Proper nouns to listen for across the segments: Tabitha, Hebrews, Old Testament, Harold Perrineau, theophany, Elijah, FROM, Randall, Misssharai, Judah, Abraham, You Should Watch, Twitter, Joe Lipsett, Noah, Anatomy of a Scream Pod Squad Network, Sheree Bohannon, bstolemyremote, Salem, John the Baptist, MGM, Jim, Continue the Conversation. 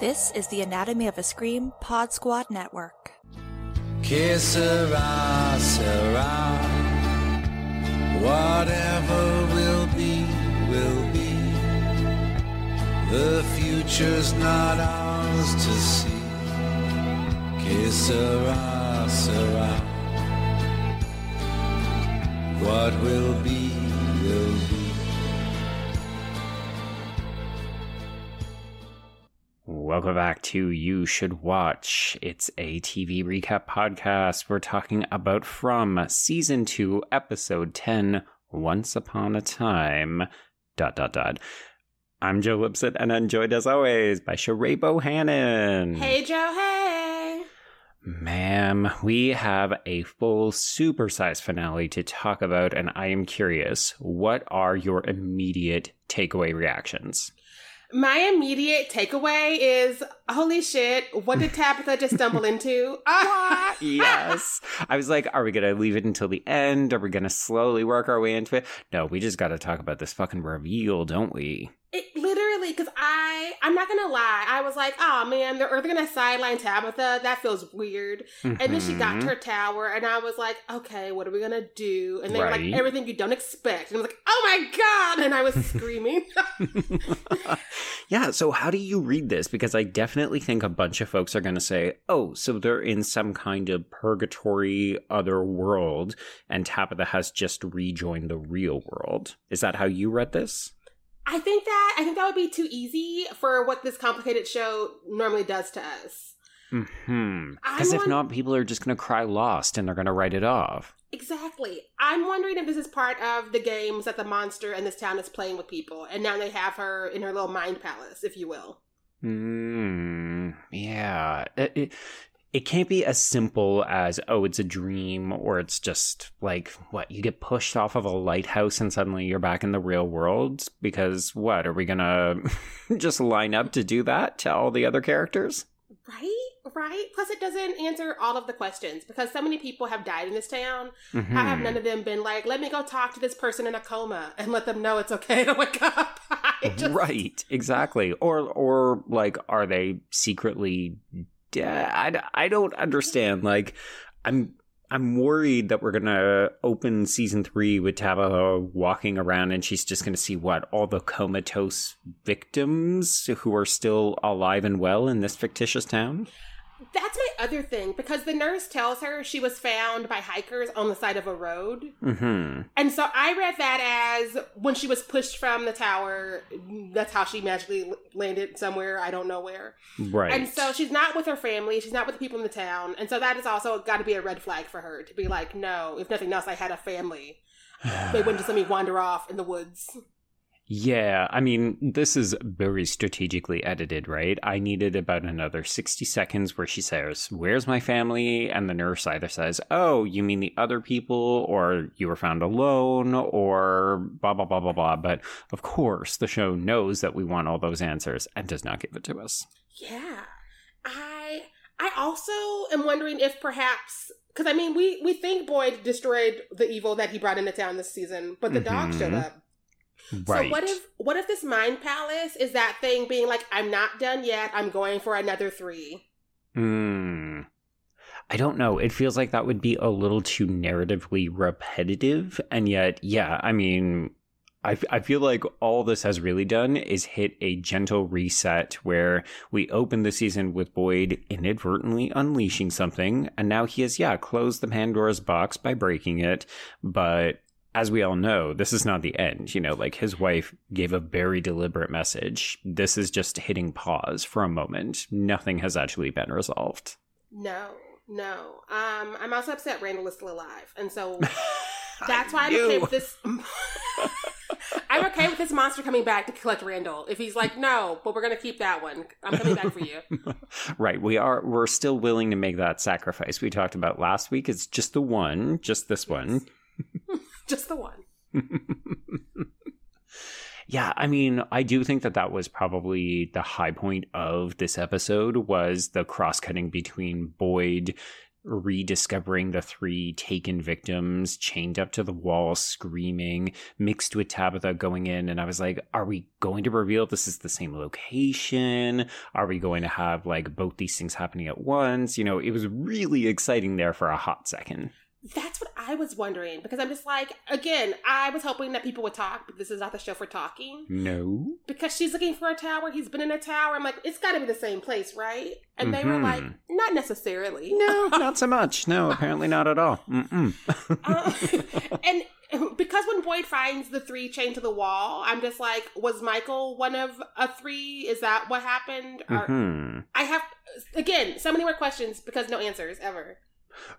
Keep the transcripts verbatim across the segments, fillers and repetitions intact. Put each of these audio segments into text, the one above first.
This is the Anatomy of a Scream Pod Squad Network. Que sera, sera. Whatever will be, will be. The future's not ours to see. Que sera, sera. What will be, will be. Welcome back to You Should Watch. It's a T V recap podcast. We're talking about From Season two, Episode ten, Once Upon a Time, dot, dot, dot. I'm Joe Lipsett, and I'm joined as always by Sheree Bohannon. Hey, Joe, hey. Ma'am, we have a full supersized finale to talk about, and I am curious, what are your immediate takeaway reactions? My immediate takeaway is, holy shit, what did Tabitha just stumble into? Yes. I was like, are we going to leave it until the end? Are we going to slowly work our way into it? No, we just got to talk about this fucking reveal, don't we? It literally, because I, I'm not going to lie. I was like, oh man, they're either going to sideline Tabitha. That feels weird. Mm-hmm. And then she got to her tower and I was like, okay, what are we going to do? And they right. were like, everything you don't expect. And I was like, oh my God. And I was screaming. Yeah. So how do you read this? Because I definitely think a bunch of folks are going to say, oh, so they're in some kind of purgatory other world and Tabitha has just rejoined the real world. Is that how you read this? I think that I think that would be too easy for what this complicated show normally does to us. Mm-hmm. Because if on... not, people are just going to cry lost and they're going to write it off. Exactly. I'm wondering if this is part of the games that the monster in this town is playing with people. And now they have her in her little mind palace, if you will. Mm, yeah. It, it, it can't be as simple as, oh, it's a dream or it's just like, what, you get pushed off of a lighthouse and suddenly you're back in the real world? Because what, are we going to just line up to do that to all the other characters? Right, right. Plus it doesn't answer all of the questions because so many people have died in this town. Mm-hmm. I have none of them been like, let me go talk to this person in a coma and let them know it's okay to wake up. Just... Right, exactly. Or, or like, are they secretly dead? I, I don't understand. Like, I'm... I'm worried that we're going to open season three with Tabitha walking around and she's just going to see, what, all the comatose victims who are still alive and well in this fictitious town? That's my other thing, because the nurse tells her she was found by hikers on the side of a road. Mm-hmm. And so I read that as when she was pushed from the tower, that's how she magically landed somewhere, I don't know where. Right. And so she's not with her family, she's not with the people in the town, and so that is also got to be a red flag for her, to be like, no, if nothing else, I had a family. They wouldn't just let me wander off in the woods. Yeah, I mean, this is very strategically edited, right? I needed about another sixty seconds where she says, where's my family? And the nurse either says, oh, you mean the other people, or you were found alone, or blah, blah, blah, blah, blah. But of course, the show knows that we want all those answers and does not give it to us. Yeah. I I also am wondering if perhaps... Because, I mean, we, we think Boyd destroyed the evil that he brought into town this season, but the mm-hmm. dog showed up. Right. So what if what if this mind palace is that thing being like, I'm not done yet, I'm going for another three? Mm. I don't know. It feels like that would be a little too narratively repetitive. And yet, yeah, I mean, I, I feel like all this has really done is hit a gentle reset where we opened the season with Boyd inadvertently unleashing something. And now he has, yeah, closed the Pandora's box by breaking it. But... as we all know, this is not the end. You know, like his wife gave a very deliberate message. This is just hitting pause for a moment. Nothing has actually been resolved. No, no. Um, I'm also upset Randall is still alive. And so that's why I'm knew. okay with this. I'm okay with this monster coming back to collect Randall. If he's like, no, but we're going to keep that one. I'm coming back for you. Right. We are. We're still willing to make that sacrifice we talked about last week. It's just the one, just this one. Just the one. Yeah, I mean, I do think that that was probably the high point of this episode was the cross-cutting between Boyd rediscovering the three taken victims chained up to the wall, screaming, mixed with Tabitha going in. And I was like, are we going to reveal this is the same location? Are we going to have like both these things happening at once? You know, it was really exciting there for a hot second. That's what I was wondering, because I'm just like, again, I was hoping that people would talk, but this is not the show for talking. No. Because she's looking for a tower. He's been in a tower. I'm like, it's got to be the same place, right? And mm-hmm. they were like, not necessarily. No, not so much. No, apparently not at all. Mm-mm. uh, and... Because when Boyd finds the three chained to the wall, I'm just like, was Michael one of a three? Is that what happened? Mm-hmm. Or, I have, again, so many more questions because no answers ever.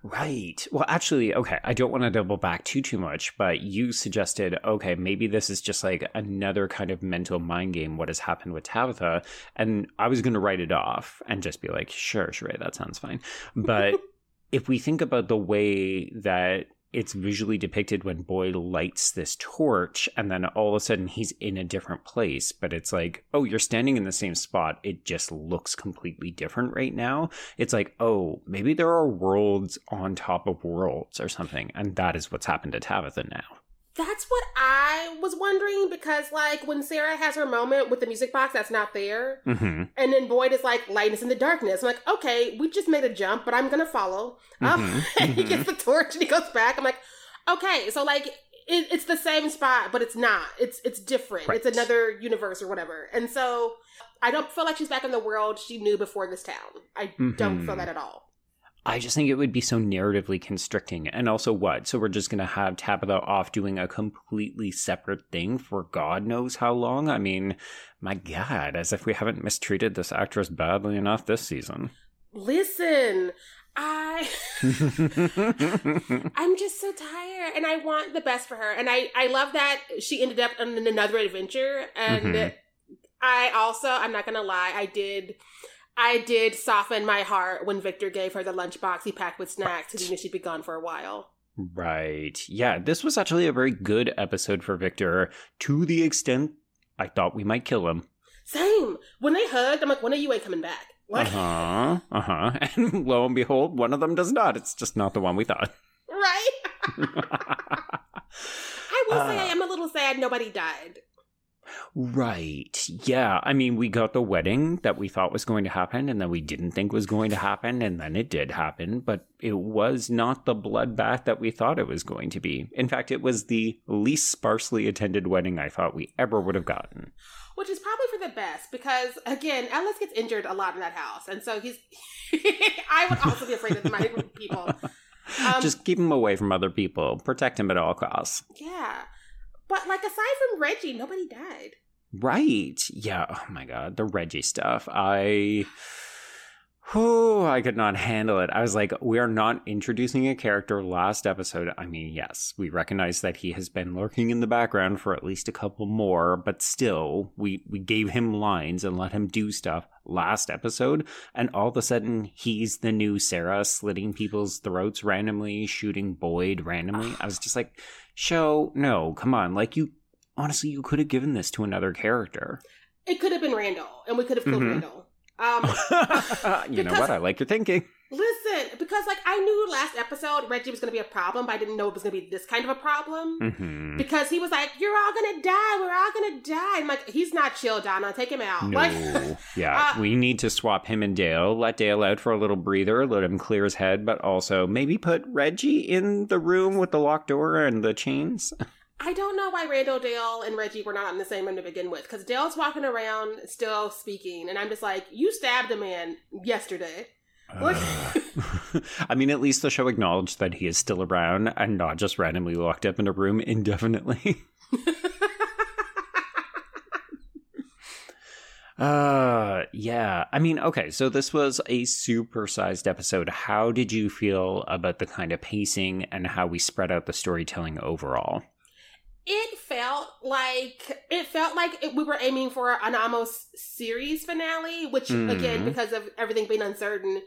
Right. Well, actually, okay, I don't want to double back too, too much, but you suggested, okay, maybe this is just like another kind of mental mind game, what has happened with Tabitha. And I was going to write it off and just be like, sure, sure, that sounds fine. But if we think about the way that it's visually depicted when Boyd lights this torch and then all of a sudden he's in a different place, but it's like, oh, you're standing in the same spot. It just looks completely different right now. It's like, oh, maybe there are worlds on top of worlds or something. And that is what's happened to Tabitha now. That's what I was wondering, because, like, when Sarah has her moment with the music box that's not there, mm-hmm. and then Boyd is like, lightness in the darkness. I'm like, okay, we just made a jump, but I'm going to follow. Mm-hmm. Um, and he gets the torch and he goes back. I'm like, okay, so, like, it, it's the same spot, but it's not. It's it's different. Right. It's another universe or whatever. And so I don't feel like she's back in the world she knew before this town. I mm-hmm. don't feel that at all. I just think it would be so narratively constricting. And also what? So we're just going to have Tabitha off doing a completely separate thing for God knows how long? I mean, my God, as if we haven't mistreated this actress badly enough this season. Listen, I... I'm just so tired and I want the best for her. And I, I love that she ended up in another adventure. And mm-hmm. I also, I'm not going to lie, I did... I did soften my heart when Victor gave her the lunchbox he packed with snacks because he knew she'd be gone for a while. Right. Yeah, this was actually a very good episode for Victor, to the extent I thought we might kill him. Same. When they hugged, I'm like, one of you ain't coming back. What? Uh-huh. Uh-huh. And lo and behold, one of them does not. It's just not the one we thought. Right? I will uh. say I am a little sad nobody died. Right. Yeah. I mean, we got the wedding that we thought was going to happen and that we didn't think was going to happen. And then it did happen. But it was not the bloodbath that we thought it was going to be. In fact, it was the least sparsely attended wedding I thought we ever would have gotten. Which is probably for the best because, again, Ellis gets injured a lot in that house. And so he's... I would also be afraid of my people. Um, Just keep him away from other people. Protect him at all costs. Yeah. But, like, aside from Reggie, nobody died. Right. Yeah. Oh, my God. The Reggie stuff. I... Oh, I could not handle it. I was like, we are not introducing a character last episode. I mean, yes, we recognize that he has been lurking in the background for at least a couple more, but still, we, we gave him lines and let him do stuff last episode, and all of a sudden, he's the new Sarah, slitting people's throats randomly, shooting Boyd randomly. I was just like, show, no, come on. Like, you, honestly, you could have given this to another character. It could have been Randall, and we could have killed mm-hmm. Randall. Um, you because, know what? I like your thinking. Listen, because like I knew last episode Reggie was going to be a problem, but I didn't know it was going to be this kind of a problem. Mm-hmm. Because he was like, "You're all going to die. We're all going to die." I'm like, "He's not chill, Donna. Take him out." No. Like, yeah, uh, we need to swap him and Dale. Let Dale out for a little breather. Let him clear his head, but also maybe put Reggie in the room with the locked door and the chains. I don't know why Randall, Dale, and Reggie were not on the same room to begin with, because Dale's walking around still speaking, and I'm just like, you stabbed a man yesterday. Uh, I mean, at least the show acknowledged that he is still around and not just randomly locked up in a room indefinitely. Uh, yeah. I mean, okay, so this was a supersized episode. How did you feel about the kind of pacing and how we spread out the storytelling overall? It felt like it felt like it, we were aiming for an almost series finale, which mm. again, because of everything being uncertain,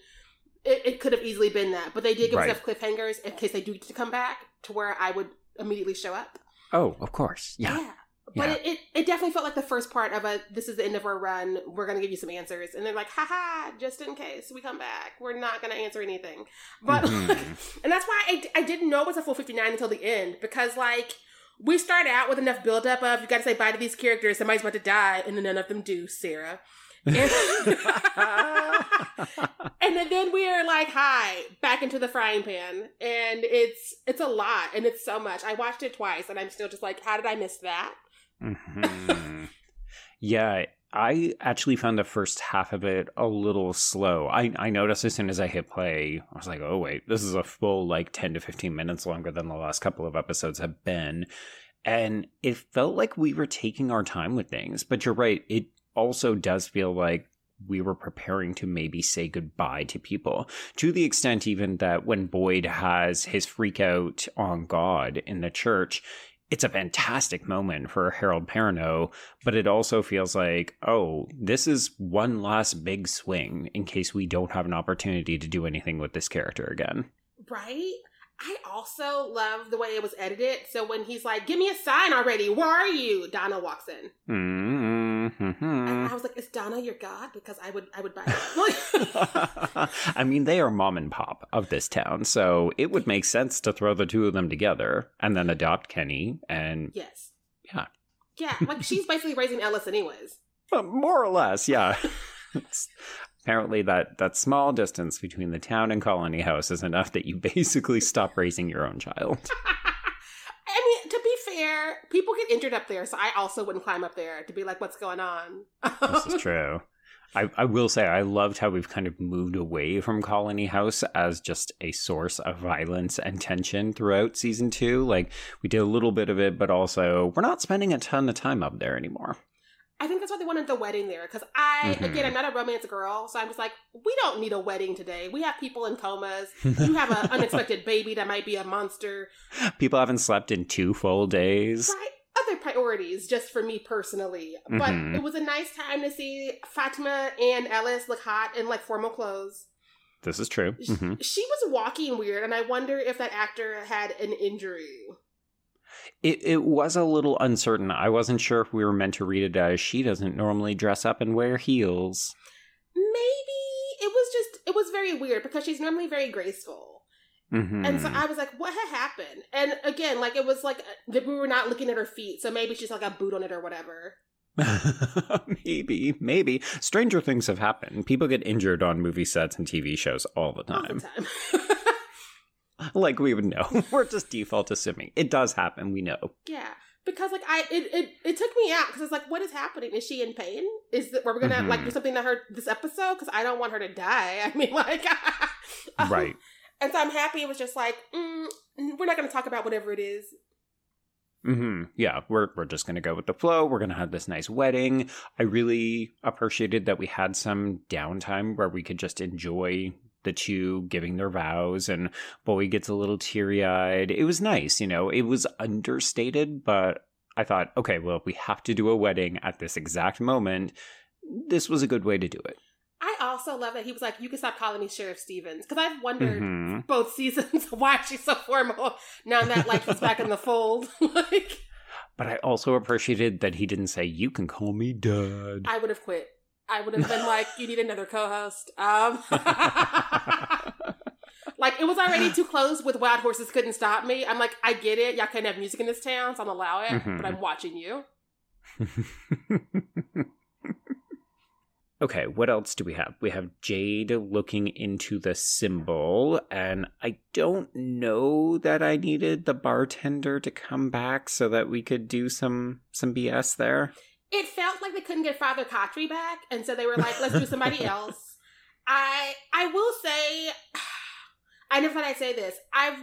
it, it could have easily been that. But they did give right. us cliffhangers in case they do come back to where I would immediately show up. Oh, of course, yeah. yeah. But yeah. it, it, it definitely felt like the first part of a, this is the end of our run, we're going to give you some answers. And they're like, haha, just in case we come back, we're not going to answer anything. But, mm-hmm. like, and that's why I, I didn't know it was a full fifty-nine until the end. Because, like, we start out with enough buildup of, you got to say bye to these characters, somebody's about to die, and then none of them do, Sarah. And, and then, then we are like, hi, back into the frying pan. And it's it's a lot, and it's so much. I watched it twice, and I'm still just like, how did I miss that? Mm-hmm. Yeah, I actually found the first half of it a little slow. I, I noticed as soon as I hit play, I was like, oh wait, this is a full like ten to fifteen minutes longer than the last couple of episodes have been. And it felt like we were taking our time with things. But you're right, it also does feel like we were preparing to maybe say goodbye to people, to the extent even that when Boyd has his freak out on God in the church, it's a fantastic moment for Harold Perrineau, but it also feels like, oh, this is one last big swing in case we don't have an opportunity to do anything with this character again. Right? I also love the way it was edited. So when he's like, give me a sign already, where are you? Donna walks in. Mm-hmm. And I was like, is Donna your god? Because I would, I would buy it. I mean, they are mom and pop of this town, so it would make sense to throw the two of them together and then adopt Kenny. And yes. Yeah. Yeah. Like, she's basically raising Ellis anyways. But more or less. Yeah. Apparently that, that small distance between the town and Colony House is enough that you basically stop raising your own child. I mean, to be fair, people get injured up there, so I also wouldn't climb up there to be like, what's going on? This is true. I, I will say I loved how we've kind of moved away from Colony House as just a source of violence and tension throughout season two. Like, we did a little bit of it, but also we're not spending a ton of time up there anymore. I think that's why they wanted the wedding there, because I, mm-hmm. again, I'm not a romance girl, so I'm just like, we don't need a wedding today. We have people in comas. You have an unexpected baby that might be a monster. People haven't slept in two full days. Right? Other priorities, just for me personally. Mm-hmm. But it was a nice time to see Fatima and Ellis look hot in, like, formal clothes. This is true. Mm-hmm. She, she was walking weird, and I wonder if that actor had an injury. It it was a little uncertain. I wasn't sure if we were meant to read it as she doesn't normally dress up and wear heels. Maybe. It was just, it was very weird because she's normally very graceful. Mm-hmm. And so I was like, what had happened? And again, like, it was like we were not looking at her feet. So maybe she's like a boot on it or whatever. maybe, maybe. Stranger things have happened. People get injured on movie sets and T V shows all the time. All the time. Like, we would know. We're just default assuming. It does happen. We know. Yeah. Because, like, I it, it, it took me out. Because it's like, what is happening? Is she in pain? Is that, Were we going to, mm-hmm. like, do something to her this episode? Because I don't want her to die. I mean, like. Right. Um, and so I'm happy it was just like, mm, we're not going to talk about whatever it is. Mm-hmm. Yeah, we're we're just going to go with the flow. We're going to have this nice wedding. I really appreciated that we had some downtime where we could just enjoy the two giving their vows, and Boyd gets a little teary-eyed. It was nice, you know. It was understated, but I thought, okay, well, if we have to do a wedding at this exact moment, this was a good way to do it. I also love that he was like, you can stop calling me Sheriff Stevens, because I've wondered mm-hmm. both seasons why she's so formal now that, like, he's back in the fold. Like, but I also appreciated that he didn't say, you can call me Dad. I would have quit. I would have been like, you need another co-host. Um, like, it was already too close with Wild Horses Couldn't Stop Me. I'm like, I get it. Y'all couldn't have music in this town, so I'm allow it. Mm-hmm. But I'm watching you. Okay, what else do we have? We have Jade looking into the symbol, and I don't know that I needed the bartender to come back so that we could do some some B S there. It felt like they couldn't get Father Khatri back, and so they were like, let's do somebody else. I I will say, I never thought I'd say this. I've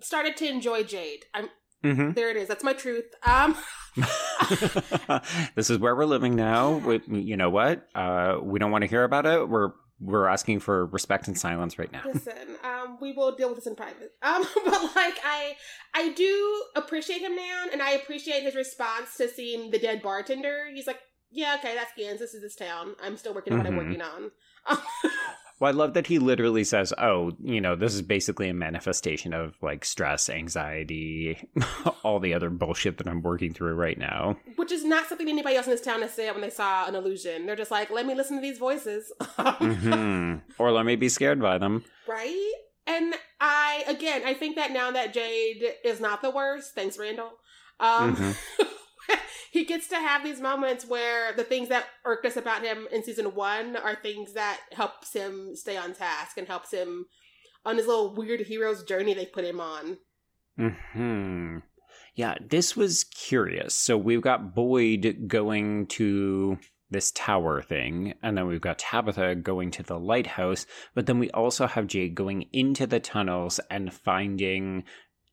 started to enjoy Jade. I'm, mm-hmm. There it is. That's my truth. Um, this is where we're living now. We, you know what? Uh, we don't want to hear about it. We're we're asking for respect and silence right now. Listen, um, we will deal with this in private. Um, but like, I, I do appreciate him now, and I appreciate his response to seeing the dead bartender. He's like, yeah, okay, that's Gans. This is this town. I'm still working on mm-hmm. what I'm working on. Um, Well, I love that he literally says, oh, you know, this is basically a manifestation of like stress, anxiety, all the other bullshit that I'm working through right now. Which is not something anybody else in this town has said when they saw an illusion. They're just like, let me listen to these voices. mm-hmm. Or let me be scared by them. Right? And I, again, I think that now that Jade is not the worst, thanks, Randall, um, mm-hmm. he gets to have these moments where the things that irked us about him in season one are things that helps him stay on task and helps him on his little weird hero's journey they put him on. Mm-hmm. Yeah, this was curious. So we've got Boyd going to this tower thing, and then we've got Tabitha going to the lighthouse, but then we also have Jade going into the tunnels and finding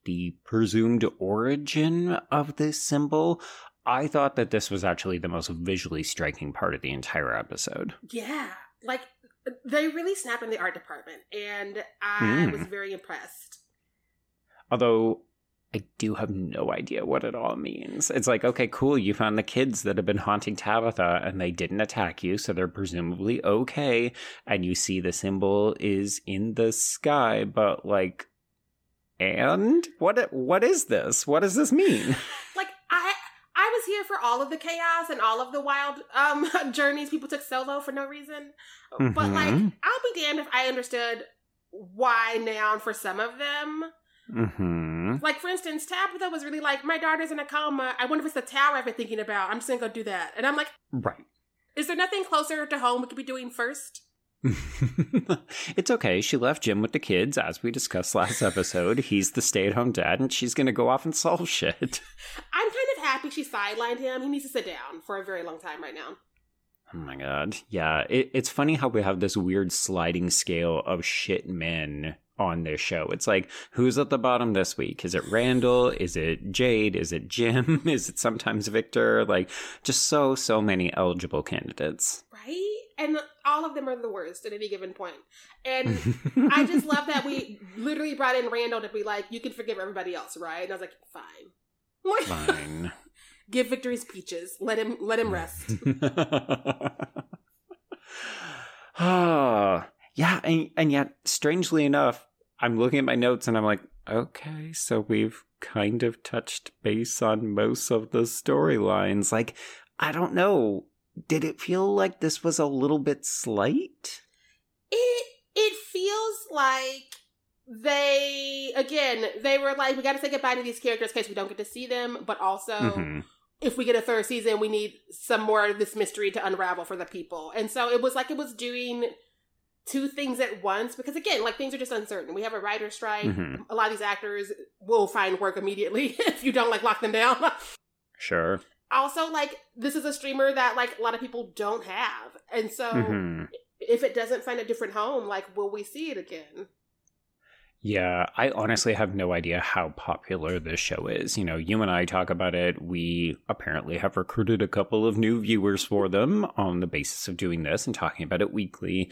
the presumed origin of this symbol. I thought that this was actually the most visually striking part of the entire episode. Yeah, like they really snap in the art department, and I mm. was very impressed. Although I do have no idea what it all means. It's like, okay, cool, you found the kids that have been haunting Tabitha and they didn't attack you, so they're presumably okay. And you see the symbol is in the sky, but like, and what what is this? What does this mean? Like, I I was here for all of the chaos and all of the wild um, journeys people took solo for no reason. Mm-hmm. But like, I'll be damned if I understood why noun for some of them. Mm-hmm. Like, for instance, Tabitha was really like, my daughter's in a coma. I wonder if it's the tower I've been thinking about. I'm just going to go do that. And I'm like, right. Is there nothing closer to home we could be doing first? It's okay. She left Jim with the kids, as we discussed last episode. He's the stay-at-home dad, and she's going to go off and solve shit. I'm kind of happy she sidelined him. He needs to sit down for a very long time right now. Oh my god. Yeah. It, it's funny how we have this weird sliding scale of shit men on this show. It's like, who's at the bottom this week? Is it Randall? Is it Jade? Is it Jim? Is it sometimes Victor? Like, just so, so many eligible candidates. Right? And all of them are the worst at any given point. And I just love that we literally brought in Randall to be like, you can forgive everybody else, right? And I was like, fine. Fine. Give Victor his peaches. Let him, let him rest. Ah, yeah, and, and yet, strangely enough, I'm looking at my notes and I'm like, okay, so we've kind of touched base on most of the storylines. Like, I don't know. Did it feel like this was a little bit slight? It it feels like they, again, they were like, we got to say goodbye to these characters in case we don't get to see them. But also, mm-hmm. if we get a third season, we need some more of this mystery to unravel for the people. And so it was like it was doing two things at once. Because again, like, things are just uncertain. We have a writer's strike. Mm-hmm. A lot of these actors will find work immediately if you don't, like, lock them down. Sure. Also, like, this is a streamer that, like, a lot of people don't have. And so mm-hmm. if it doesn't find a different home, like, will we see it again? Yeah, I honestly have no idea how popular this show is. You know, you and I talk about it. We apparently have recruited a couple of new viewers for them on the basis of doing this and talking about it weekly.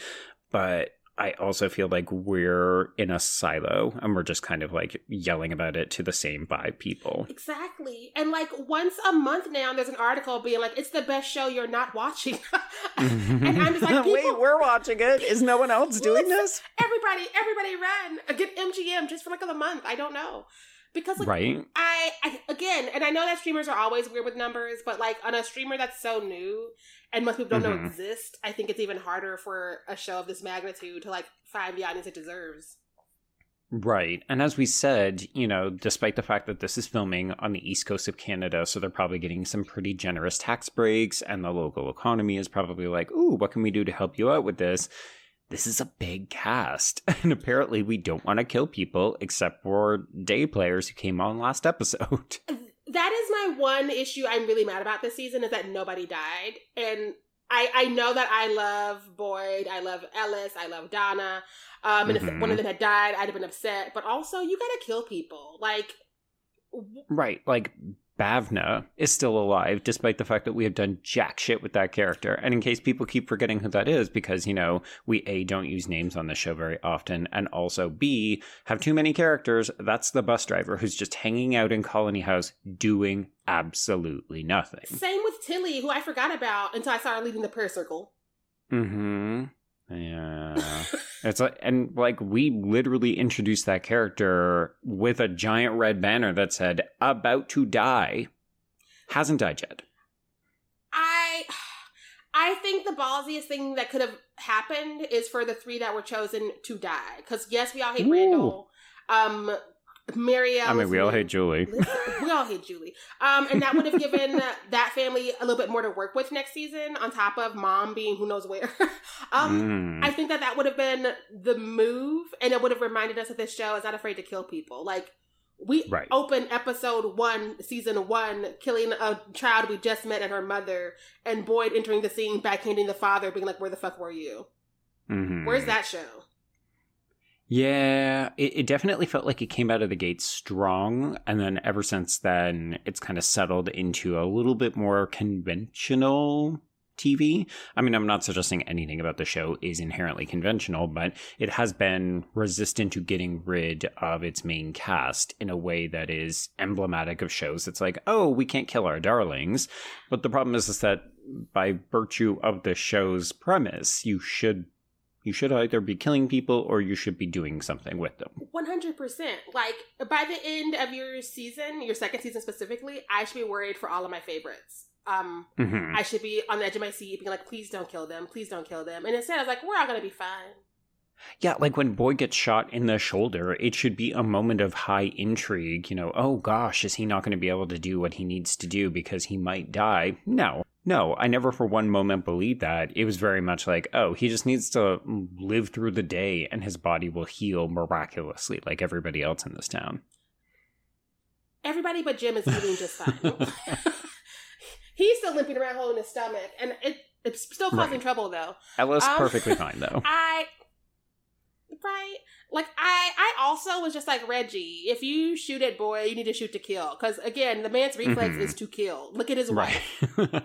But I also feel like we're in a silo and we're just kind of like yelling about it to the same five people. Exactly. And like, once a month now, there's an article being like, it's the best show you're not watching. And I'm just like, people, wait, we're watching it. Is no one else doing this? Everybody, everybody run. Get M G M just for like a month. I don't know. Because like, right? I, I, again, and I know that streamers are always weird with numbers, but like, on a streamer that's so new and most people don't mm-hmm. know exist, I think it's even harder for a show of this magnitude to like find the audience it deserves. Right. And as we said, you know, despite the fact that this is filming on the east coast of Canada, so they're probably getting some pretty generous tax breaks and the local economy is probably like, ooh, what can we do to help you out with this? This is a big cast, and apparently we don't want to kill people except for day players who came on last episode. That is my one issue I'm really mad about this season, is that nobody died. And I, I know that I love Boyd, I love Ellis, I love Donna, um, and mm-hmm. if one of them had died, I'd have been upset. But also, you gotta kill people. Like, w- Right, like... Bavna is still alive, despite the fact that we have done jack shit with that character. And in case people keep forgetting who that is, because, you know, we A, don't use names on the show very often, and also B, have too many characters, that's the bus driver who's just hanging out in Colony House doing absolutely nothing. Same with Tilly, who I forgot about until I saw her leaving the prayer circle. Mm-hmm. Yeah. It's like, and like we literally introduced that character with a giant red banner that said "about to die," hasn't died yet. I, I think the ballsiest thing that could have happened is for the three that were chosen to die. Because yes, we all hate Ooh. Randall. Um, Marielle. I mean, we all hate Julie. We all hate Julie. Um, and that would have given that family a little bit more to work with next season, on top of mom being who knows where. um, mm. I think that that would have been the move, and it would have reminded us that this show is not afraid to kill people. Like, we right. opened episode one, season one, killing a child we just met and her mother, and Boyd entering the scene, backhanding the father, being like, "Where the fuck were you? Mm-hmm. Where's that show?" Yeah, it, it definitely felt like it came out of the gate strong, and then ever since then, it's kind of settled into a little bit more conventional T V. I mean, I'm not suggesting anything about the show is inherently conventional, but it has been resistant to getting rid of its main cast in a way that is emblematic of shows. It's like, oh, we can't kill our darlings. But the problem is, is that by virtue of the show's premise, you should You should either be killing people or you should be doing something with them. one hundred percent. Like, by the end of your season, your second season specifically, I should be worried for all of my favorites. Um, mm-hmm. I should be on the edge of my seat being like, please don't kill them. Please don't kill them. And instead, I was like, we're all going to be fine. Yeah, like when Boyd gets shot in the shoulder, it should be a moment of high intrigue. You know, oh gosh, is he not going to be able to do what he needs to do because he might die? No. No, I never for one moment believed that. It was very much like, oh, he just needs to live through the day and his body will heal miraculously like everybody else in this town. Everybody but Jim is healing just fine. He's still limping around holding his stomach, and it, it's still causing right. trouble, though. Ella's um, perfectly fine, though. I... Right? Like, I, I also was just like, Reggie, if you shoot at Boyd, you need to shoot to kill. Because, again, the man's reflex mm-hmm. is to kill. Look at his wife. Right.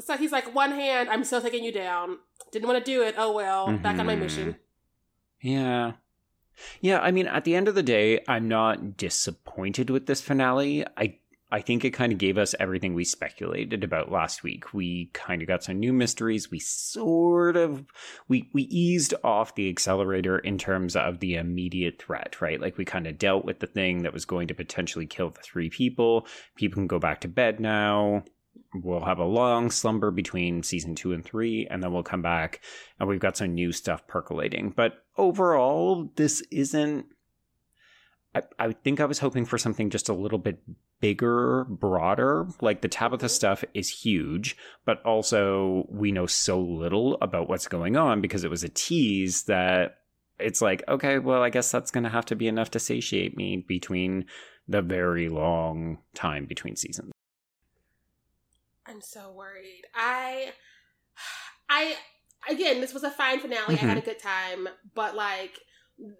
So he's like, one hand, I'm still taking you down. Didn't want to do it. Oh, well. Mm-hmm. Back on my mission. Yeah. Yeah, I mean, at the end of the day, I'm not disappointed with this finale. I I think it kind of gave us everything we speculated about last week. We kind of got some new mysteries. We sort of, we, we eased off the accelerator in terms of the immediate threat, right? Like we kind of dealt with the thing that was going to potentially kill the three people. People can go back to bed now. We'll have a long slumber between season two and three, and then we'll come back and we've got some new stuff percolating. But overall, this isn't, I, I think I was hoping for something just a little bit bigger, broader. Like the Tabitha stuff is huge, but also we know so little about what's going on because it was a tease that it's like, okay, well, I guess that's going to have to be enough to satiate me between the very long time between seasons. I'm so worried. I, I, again, this was a fine finale. Mm-hmm. I had a good time, but like,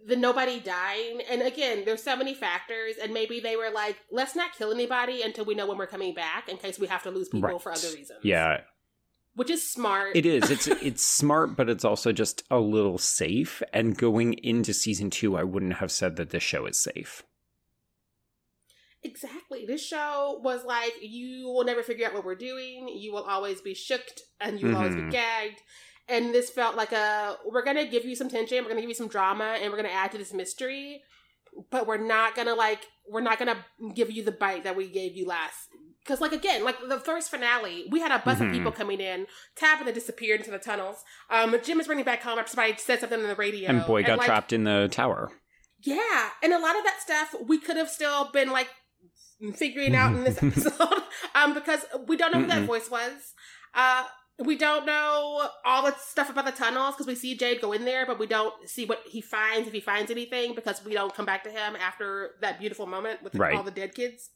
the nobody dying, and again, there's so many factors, and maybe they were like, let's not kill anybody until we know when we're coming back in case we have to lose people right. for other reasons. Yeah. Which is smart. It is. It's it's smart, but it's also just a little safe, and going into season two, I wouldn't have said that this show is safe. Exactly. This show was like, you will never figure out what we're doing, you will always be shooked, and you will mm-hmm. always be gagged. And this felt like a, we're going to give you some tension, we're going to give you some drama, and we're going to add to this mystery, but we're not going to, like, we're not going to give you the bite that we gave you last. Because, like, again, like, the first finale, we had a bus mm-hmm. of people coming in, Tabitha disappeared into the tunnels, um, Jim is running back home after somebody said something on the radio. And Boyd got like, trapped in the tower. Yeah, and a lot of that stuff we could have still been, like, figuring out in this episode, um, because we don't know who that voice was. Uh... We don't know all the stuff about the tunnels because we see Jade go in there, but we don't see what he finds, if he finds anything, because we don't come back to him after that beautiful moment with right. all the dead kids.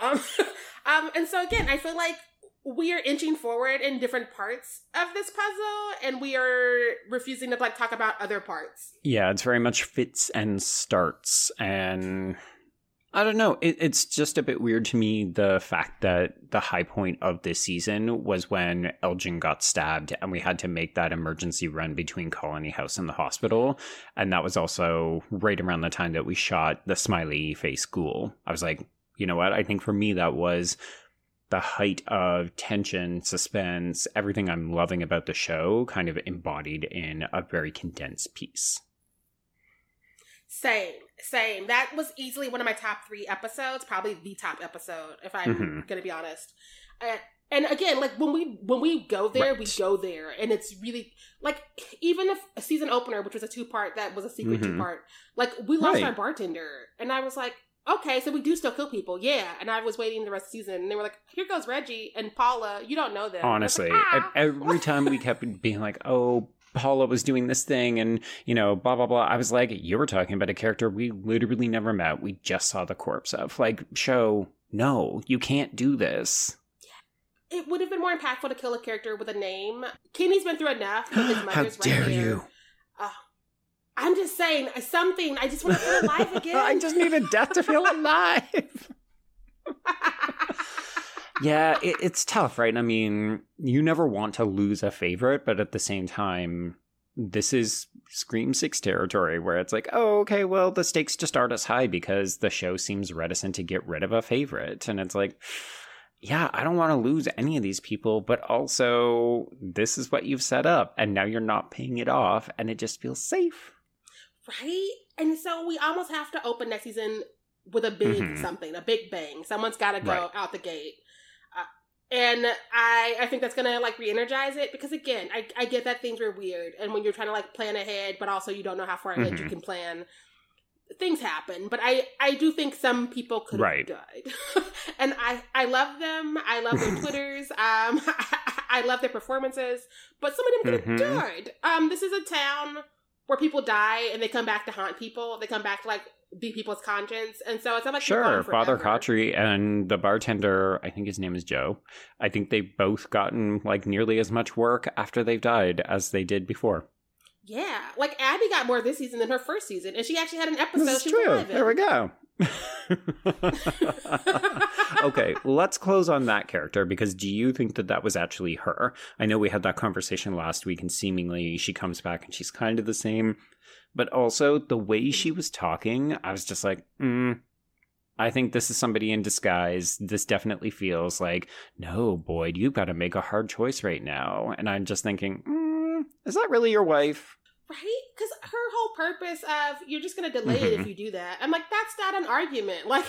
Um, um, and so again, I feel like we are inching forward in different parts of this puzzle, and we are refusing to like talk about other parts. Yeah, it's very much fits and starts, and I don't know. It, it's just a bit weird to me, the fact that the high point of this season was when Elgin got stabbed and we had to make that emergency run between Colony House and the hospital. And that was also right around the time that we shot the smiley face ghoul. I was like, you know what? I think for me, that was the height of tension, suspense, everything I'm loving about the show kind of embodied in a very condensed piece. Same, same. That was easily one of my top three episodes, probably the top episode, if I'm mm-hmm. going to be honest. Uh, and again, like when we when we go there, right. we go there. And it's really, like, even if a season opener, which was a two-part, that was a secret mm-hmm. two-part, like we lost right. our bartender. And I was like, okay, so we do still kill people. Yeah. And I was waiting the rest of the season. And they were like, here goes Reggie and Paula. You don't know them. Honestly, like, ah. every time we kept being like, oh, Paula was doing this thing and, you know, blah, blah, blah. I was like, you were talking about a character we literally never met. We just saw the corpse of. Like, show, no, you can't do this. It would have been more impactful to kill a character with a name. Kenny's been through enough. With his mother's How dare right there. you? Uh, I'm just saying, something. I just want to feel alive again. I just need a death to feel alive. Yeah, it, it's tough, right? I mean, you never want to lose a favorite, but at the same time, this is Scream six territory where it's like, oh, okay, well, the stakes just aren't as high because the show seems reticent to get rid of a favorite. And it's like, yeah, I don't want to lose any of these people, but also this is what you've set up and now you're not paying it off and it just feels safe. Right? And so we almost have to open next season with a big mm-hmm. something, a big bang. Someone's got to go right. out the gate. And I, I think that's going to, like, re-energize it. Because, again, I, I get that things are weird. And when you're trying to, like, plan ahead, but also you don't know how far ahead mm-hmm. you can plan, things happen. But I, I do think some people could have right. died. And I, I love them. I love their Twitters. Um, I, I love their performances. But some of them could have mm-hmm. died. Um, this is a town where people die and they come back to haunt people. They come back to, like, be people's conscience. And so it's not like sure Father Khatri and the bartender, I think his name is Joe, I think they've both gotten like nearly as much work after they've died as they did before. Yeah, like Abby got more this season than her first season, and she actually had an episode. This is true. There we go. Okay, let's close on that character, because do you think that that was actually her? I know we had that conversation last week and seemingly she comes back and she's kind of the same. But also, the way she was talking, I was just like, mm, I think this is somebody in disguise. This definitely feels like, no, Boyd, you've got to make a hard choice right now. And I'm just thinking, mm, is that really your wife? Right? Because her whole purpose of, you're just going to delay mm-hmm. it if you do that. I'm like, that's not an argument. Like,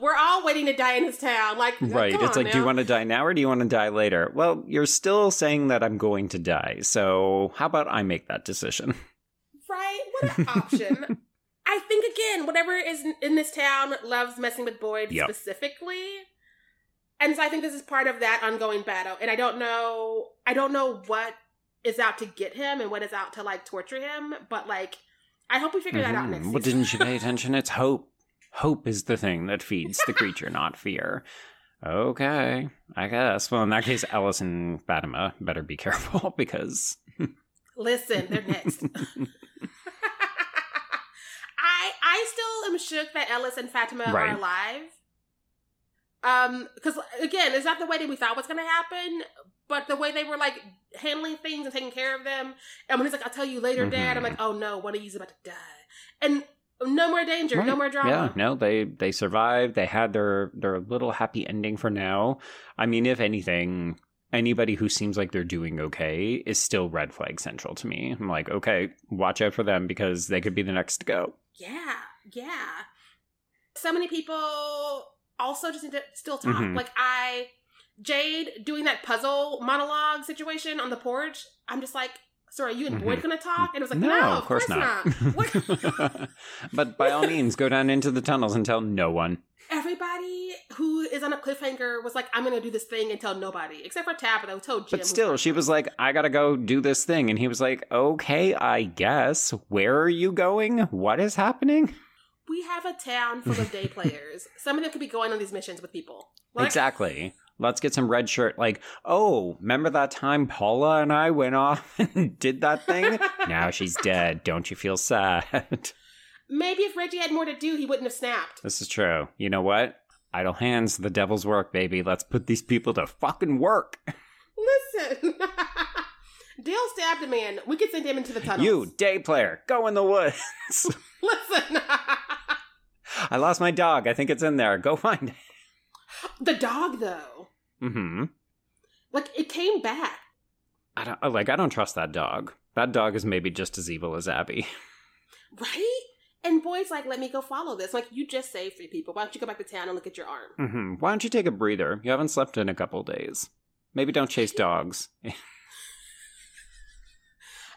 we're all waiting to die in this town. Like, right. It's like, now. Do you want to die now or do you want to die later? Well, you're still saying that I'm going to die. So how about I make that decision? Right? What an option. I think, again, whatever is in this town loves messing with Boyd yep. specifically. And so I think this is part of that ongoing battle. And I don't know, I don't know what is out to get him and what is out to, like, torture him. But, like, I hope we figure mm-hmm. that out next well, season. Well, didn't you pay attention? It's hope. Hope is the thing that feeds the creature, not fear. Okay, I guess. Well, in that case, Alice and Fatima better be careful because... Listen, they're next. I I still am shook that Ellis and Fatima right. are alive. Um, because again, it's not the way that we thought was going to happen, but the way they were like handling things and taking care of them. And when he's like, "I'll tell you later, mm-hmm. Dad," I'm like, "Oh no, one of you's about to die," and no more danger, right. no more drama. Yeah, no, they they survived. They had their their little happy ending for now. I mean, if anything. Anybody who seems like they're doing okay is still red flag central to me. I'm like, okay, watch out for them because they could be the next to go. Yeah, yeah. So many people also just need to still talk. Mm-hmm. Like I, Jade doing that puzzle monologue situation on the porch. I'm just like, so are you and Boyd mm-hmm. going to talk? And it was like, no, no of, of course, course not. not. But by all means, go down into the tunnels and tell no one. Everybody who is on a cliffhanger was like, I'm going to do this thing and tell nobody. Except for Tabitha, who told Jim. But still, she was like, I got to go do this thing. And he was like, okay, I guess. Where are you going? What is happening? We have a town full of day players. Some of them could be going on these missions with people. Like- exactly. Let's get some red shirt. Like, oh, remember that time Paula and I went off and did that thing? Now she's dead. Don't you feel sad? Maybe if Reggie had more to do, he wouldn't have snapped. This is true. You know what? Idle hands, the devil's work, baby. Let's put these people to fucking work. Listen. Dale stabbed a man. We could send him into the tunnels. You, day player, go in the woods. Listen. I lost my dog. I think it's in there. Go find it. The dog, though. Mm-hmm. Like, it came back. I don't, like, I don't trust that dog. That dog is maybe just as evil as Abby. Right? And Boyd's like, let me go follow this. Like, you just saved three people. Why don't you go back to town and look at your arm? Mm-hmm. Why don't you take a breather? You haven't slept in a couple days. Maybe don't chase dogs.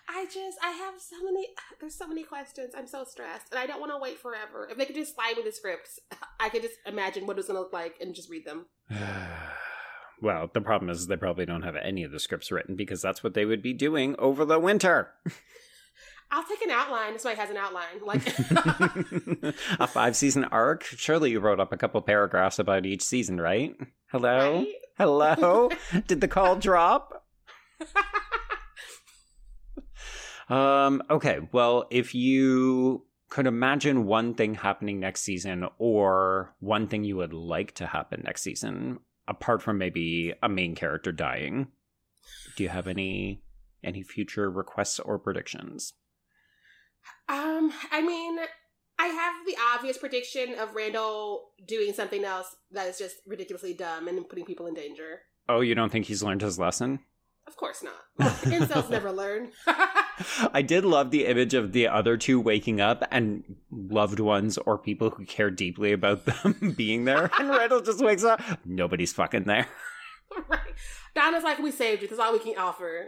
I just, I have so many, there's so many questions. I'm so stressed. And I don't want to wait forever. If they could just slide with the scripts, I could just imagine what it was going to look like and just read them. Well, the problem is they probably don't have any of the scripts written because that's what they would be doing over the winter. I'll take an outline. This way has an outline. Like a five-season arc? Surely you wrote up a couple paragraphs about each season, right? Hello? Right? Hello? Did the call drop? Um, okay, well, if you could imagine one thing happening next season or one thing you would like to happen next season, apart from maybe a main character dying, do you have any any future requests or predictions? Um, I mean, I have the obvious prediction of Randall doing something else that is just ridiculously dumb and putting people in danger. Oh, you don't think he's learned his lesson? Of course not. Well, incels never learn. I did love the image of the other two waking up and loved ones or people who care deeply about them being there. And Randall just wakes up. Nobody's fucking there. Right. Donna's like, we saved you. That's all we can offer.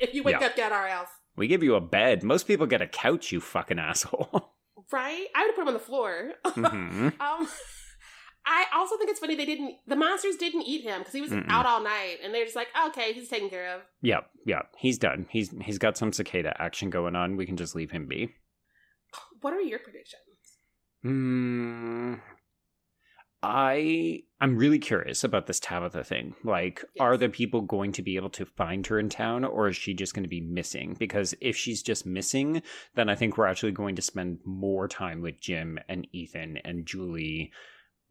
If you wake yeah. up, get our ass. We give you a bed. Most people get a couch, you fucking asshole. Right? I would have put him on the floor. Mm-hmm. um... I also think it's funny they didn't, the monsters didn't eat him because he was Mm-mm. out all night and they're just like, oh, okay, he's taken care of. Yeah, yeah, he's done. He's He's got some cicada action going on. We can just leave him be. What are your predictions? Mm, I, I'm really curious about this Tabitha thing. Like, yes. Are the people going to be able to find her in town or is she just going to be missing? Because if she's just missing, then I think we're actually going to spend more time with Jim and Ethan and Julie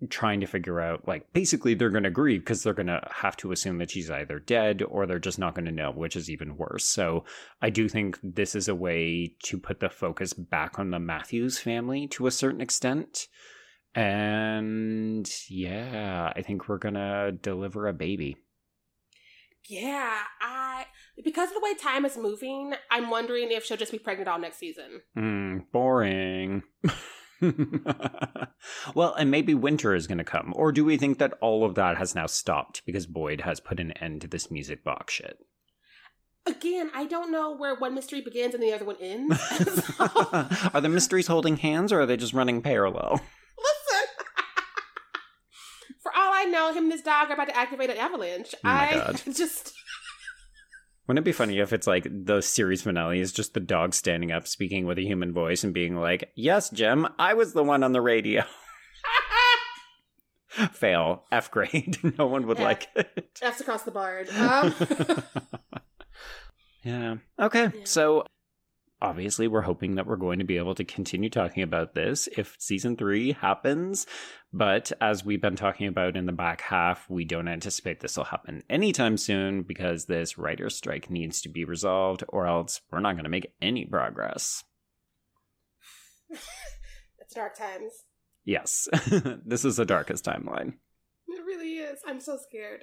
trying to figure out, like, basically they're going to grieve because they're going to have to assume that she's either dead or they're just not going to know, which is even worse. So I do think this is a way to put the focus back on the Matthews family to a certain extent. And yeah, I think we're going to deliver a baby. Yeah, I because of the way time is moving, I'm wondering if she'll just be pregnant all next season. Mm, boring. Well, and maybe winter is going to come. Or do we think that all of that has now stopped because Boyd has put an end to this music box shit? Again, I don't know where one mystery begins and the other one ends. So... Are the mysteries holding hands or are they just running parallel? Listen, for all I know, him and his dog are about to activate an avalanche. Oh my I God. just... Wouldn't it be funny if it's like the series finale is just the dog standing up, speaking with a human voice and being like, yes, Jim, I was the one on the radio. Fail. F grade. No one would F. like it. F's across the board. Um. yeah. Okay. Yeah. So obviously we're hoping that we're going to be able to continue talking about this if season three happens. But as we've been talking about in the back half, we don't anticipate this will happen anytime soon because this writer's strike needs to be resolved or else we're not going to make any progress. It's dark times. Yes. This is the darkest timeline. It really is. I'm so scared.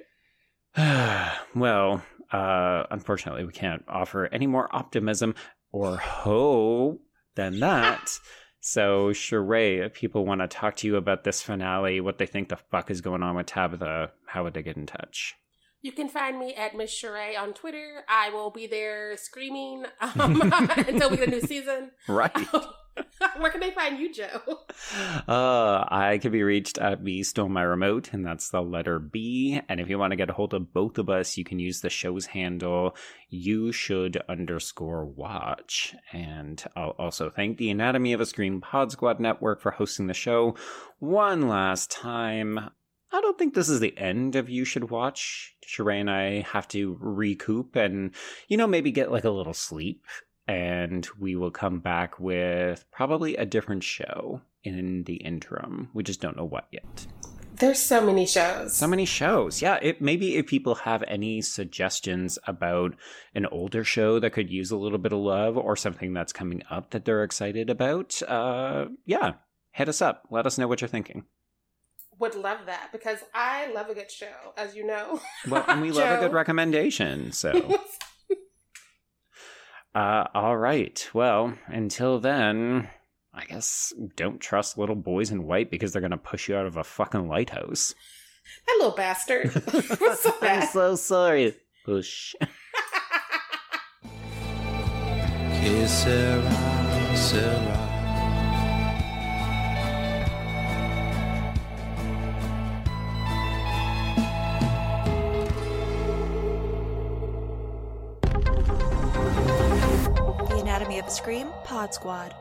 Well, uh, unfortunately, we can't offer any more optimism or hope than that. So, Sheree, if people want to talk to you about this finale, what they think the fuck is going on with Tabitha, how would they get in touch? You can find me at Misssharai on Twitter. I will be there screaming um, until we get a new season. Right. Where can they find you, Joe? Uh, I can be reached at bstolemyremote, and that's the letter B. And if you want to get a hold of both of us, you can use the show's handle, you should underscore watch. And I'll also thank the Anatomy of a Scream Pod Squad Network for hosting the show one last time. I don't think this is the end of You Should Watch. Sheree and I have to recoup and, you know, maybe get like a little sleep. And we will come back with probably a different show in the interim. We just don't know what yet. There's so many shows. So many shows. Yeah, it, maybe if people have any suggestions about an older show that could use a little bit of love or something that's coming up that they're excited about, uh, yeah, hit us up. Let us know what you're thinking. would love that because I love a good show, as you know. Well, and we love a good recommendation, so. uh, all right. Well, until then, I guess don't trust little boys in white because they're going to push you out of a fucking lighthouse. That little bastard. I'm, so I'm so sorry. Push. Que sera, sera. The Anatomy of a Scream Pod Squad.